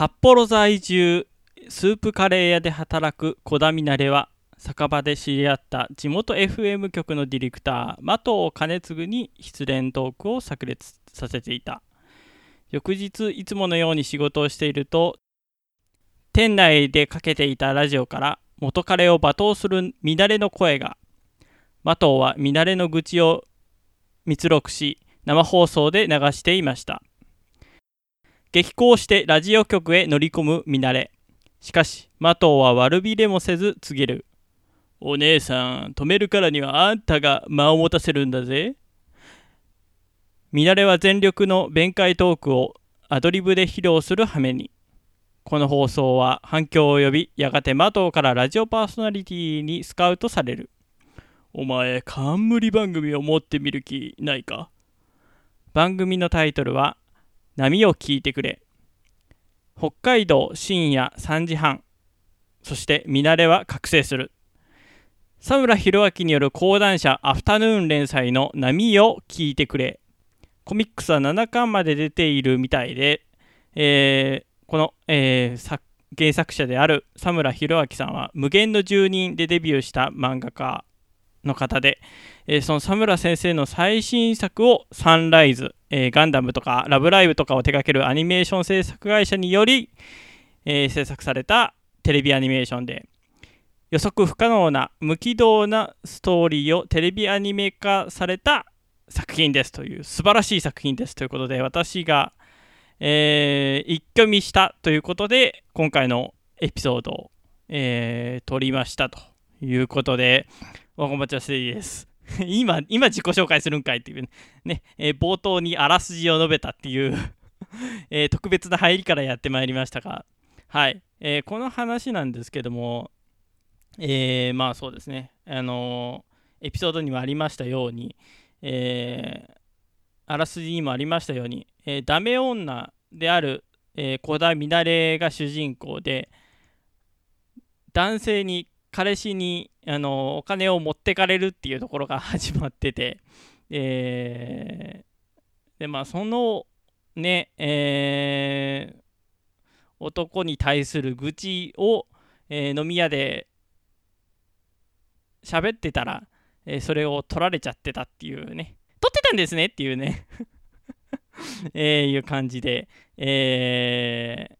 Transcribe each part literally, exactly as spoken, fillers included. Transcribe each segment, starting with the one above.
札幌在住スープカレー屋で働く小田ミナレは、酒場で知り合った地元 エフエム 局のディレクター的兼次に失恋トークを炸裂させていた。翌日いつものように仕事をしていると、店内でかけていたラジオから元カレを罵倒するミナレの声が。的はミナレの愚痴を密録し、生放送で流していました。激高してラジオ局へ乗り込むミナレ。しかし的は悪びれもせず告げる。お姉さん、止めるからにはあんたが間を持たせるんだぜ。ミナレは全力の弁解トークをアドリブで披露する羽目に、この放送は反響を呼び、やがて的からラジオパーソナリティにスカウトされる。お前、冠番組を持ってみる気ないか。番組のタイトルは波を聞いてくれ。北海道深夜さんじはん。そしてミナレは覚醒する。佐村弘明による講談社アフタヌーン連載の波を聞いてくれ。コミックスはななかんまで出ているみたいで、えー、この、えー、作原作者である佐村弘明さんは無限の住人でデビューした漫画家の方で、えー、その佐村先生の最新作をサンライズ、えー、ガンダムとかラブライブとかを手掛けるアニメーション制作会社により、えー、制作されたテレビアニメーションで、予測不可能な無軌道なストーリーをテレビアニメ化された作品ですという、素晴らしい作品ですということで、私が、えー、一挙見したということで今回のエピソードを、えー、撮りましたということで、わこんばちはせいです。今、今自己紹介するんかいっていうね、えー、冒頭にあらすじを述べたっていう、えー、特別な入りからやってまいりましたが、はい、えー、この話なんですけども、えー、まあそうですね、あのー、エピソードにもありましたように、えー、あらすじにもありましたように、えー、ダメ女である、えー、小田ミナレが主人公で、男性に彼氏にあのお金を持ってかれるっていうところが始まってて、えー、でまあそのね、えー、男に対する愚痴を、えー、飲み屋で喋ってたら、えー、それを取られちゃってたっていうね、取ってたんですねっていうね、えー、いう感じで、えー、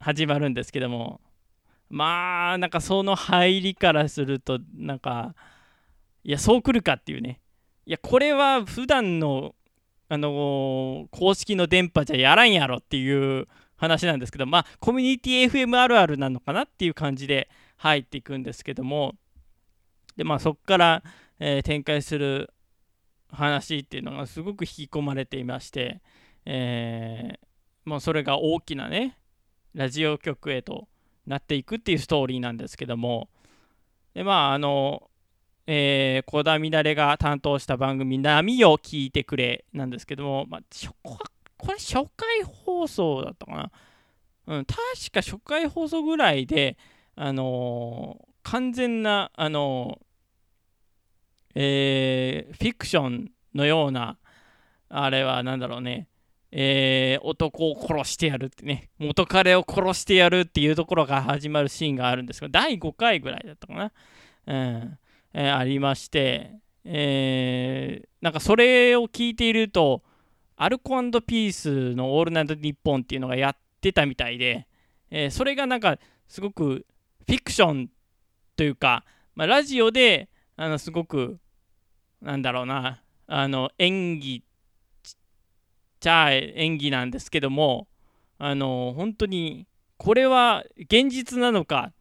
始まるんですけども。まあなんかその入りからすると、なんかいやそう来るかっていうね、いやこれは普段のあの公式の電波じゃやらんやろっていう話なんですけど、まあコミュニティ エフエム あるあるなのかなっていう感じで入っていくんですけども、でまあそこからえ展開する話っていうのがすごく引き込まれていまして、えもうそれが大きなねラジオ局へとなっていくっていうストーリーなんですけども、でまああの、えー、小田ミナレが担当した番組波を聞いてくれなんですけども、まあ、これ初回放送だったかな、うん、確か初回放送ぐらいで、あのー、完全な、あのーえー、フィクションのような、あれはなんだろうね、えー、男を殺してやるってね、元彼を殺してやるっていうところが始まるシーンがあるんですけど、だいごかいぐらいだったかな、うんえー、ありまして、えー、なんかそれを聞いているとアルコ&ピースのオールナイトニッポンっていうのがやってたみたいで、えー、それがなんかすごくフィクションというか、まあ、ラジオであのすごくなんだろうな、あの演技じゃあ演技なんですけども、あの本当にこれは現実なのか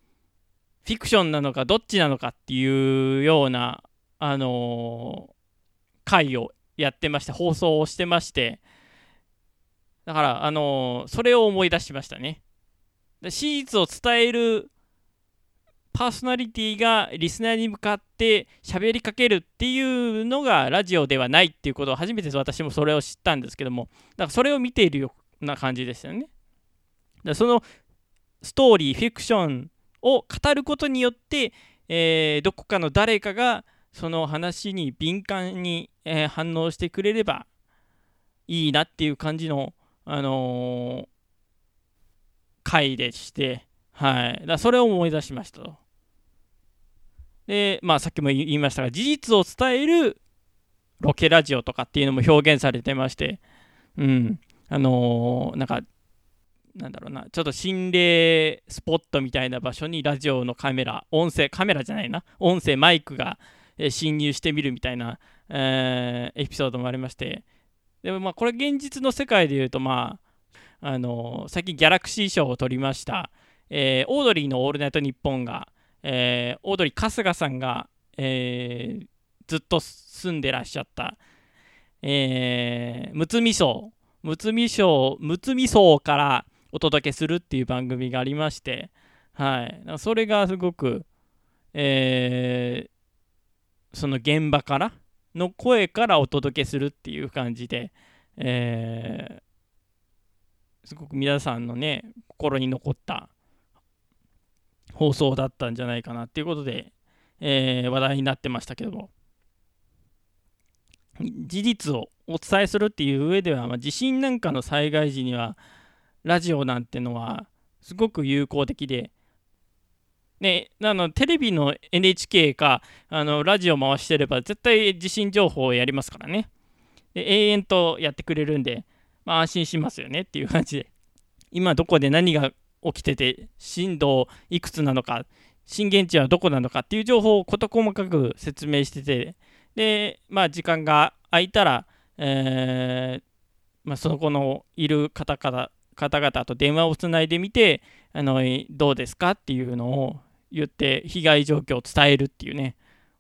フィクションなのかどっちなのかっていうような、あの回をやってまして、放送をしてまして、だからあのそれを思い出しましたね。で真実を伝えるパーソナリティがリスナーに向かって喋りかけるっていうのがラジオではないっていうことを初めて私もそれを知ったんですけども、だからそれを見ているような感じでしたよね。だそのストーリーフィクションを語ることによって、えー、どこかの誰かがその話に敏感に、えー、反応してくれればいいなっていう感じの、あのー、回でして、はい、だそれを思い出しましたと。で、まあ、さっきも言いましたが、事実を伝えるロケラジオとかっていうのも表現されてまして、うん、あのー、なんか、なんだろうな、ちょっと心霊スポットみたいな場所にラジオのカメラ、音声、カメラじゃないな、音声、マイクが侵入してみるみたいな、えー、エピソードもありまして、でもまあこれ現実の世界でいうと、まあ、あのー、最近ギャラクシー賞を取りました、えー、オードリーのオールナイトニッポンが、えー、オードリー春日さんが、えー、ずっと住んでらっしゃった、えー、むつみ荘、むつみ荘、むつみ荘からお届けするっていう番組がありまして、はい、それがすごく、えー、その現場からの声からお届けするっていう感じで、えー、すごく皆さんのね心に残った放送だったんじゃないかなっていうことで、えー、話題になってましたけども、事実をお伝えするっていう上では、まあ、地震なんかの災害時にはラジオなんてのはすごく有効的で、ね、あのテレビの エヌエイチケー かあのラジオ回してれば絶対地震情報をやりますからね。で永遠とやってくれるんで、まあ、安心しますよねっていう感じで、今どこで何が起きてて震度いくつなのか震源地はどこなのかっていう情報を事細かく説明してて、で、まあ、時間が空いたら、えーまあ、そこのいる方々方々と電話をつないでみて、あのどうですかっていうのを言って被害状況を伝えるっていうね、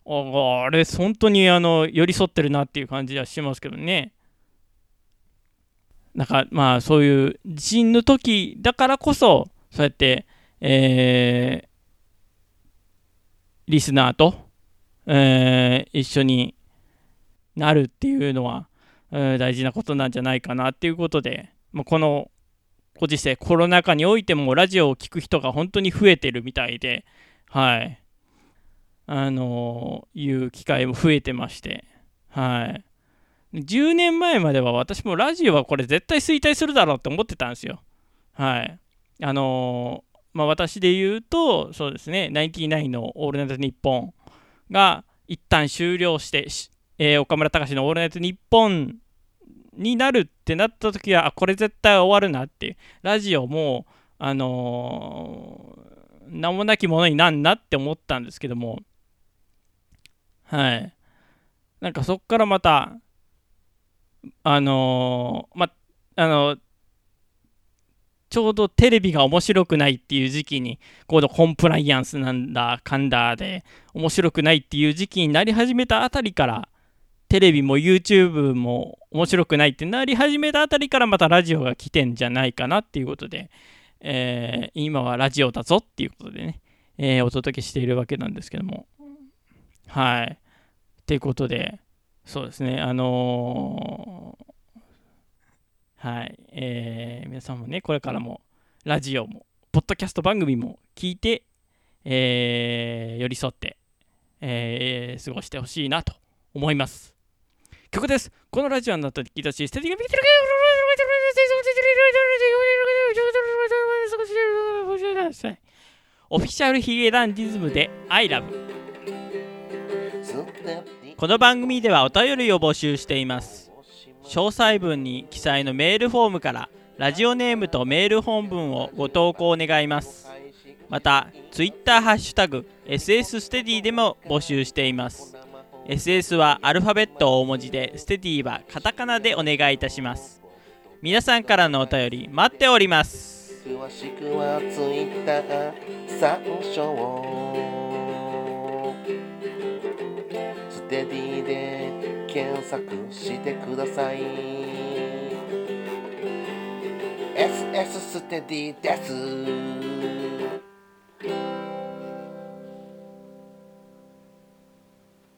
あ, あれ本当にあの寄り添ってるなっていう感じはしますけどね。なんかまあそういう地震の時だからこそそうやって、えー、リスナーと、えー、一緒になるっていうのは、えー、大事なことなんじゃないかなっていうことで、まあ、このご時世コロナ禍においてもラジオを聞く人が本当に増えてるみたいで、はい、あのー、いう機会も増えてまして、はい、じゅうねんまえまでは私もラジオはこれ絶対衰退するだろうって思ってたんですよ。はい、あのー、まあ私で言うとそうですね、ナインティナインのオールナイトニッポンが一旦終了して、えー、岡村隆史のオールナイトニッポンになるってなった時は、あ、これ絶対終わるなって、ラジオもう、あのー、名もなきものになんなって思ったんですけども、はい、なんかそっからまたあのー、まあのー、ちょうどテレビが面白くないっていう時期に、今度コンプライアンスなんだかんだで面白くないっていう時期になり始めたあたりから、テレビも YouTube も面白くないってなり始めたあたりから、またラジオが来てんじゃないかなっていうことで、えー、今はラジオだぞっていうことでね、えー、お届けしているわけなんですけども、はい。っていうことで、そうですね、あのー、はい、えー、皆さんもね、これからもラジオもポッドキャスト番組も聞いて、えー、寄り添って、えー、過ごしてほしいなと思います。曲です。このラジオになった聞いたし、ステディが見てるけオフィシャルヒゲダンディズムで I love。 この番組ではお便りを募集しています。詳細文に記載のメールフォームからラジオネームとメール本文をご投稿願います。また、ツイッターハッシュタグ エスエス ステディでも募集しています。エスエス はアルファベット大文字で、ステディはカタカナでお願いいたします。皆さんからのお便り待っております。詳しくはツイッター参照、ステディで検索してください。 エスエス ステディです。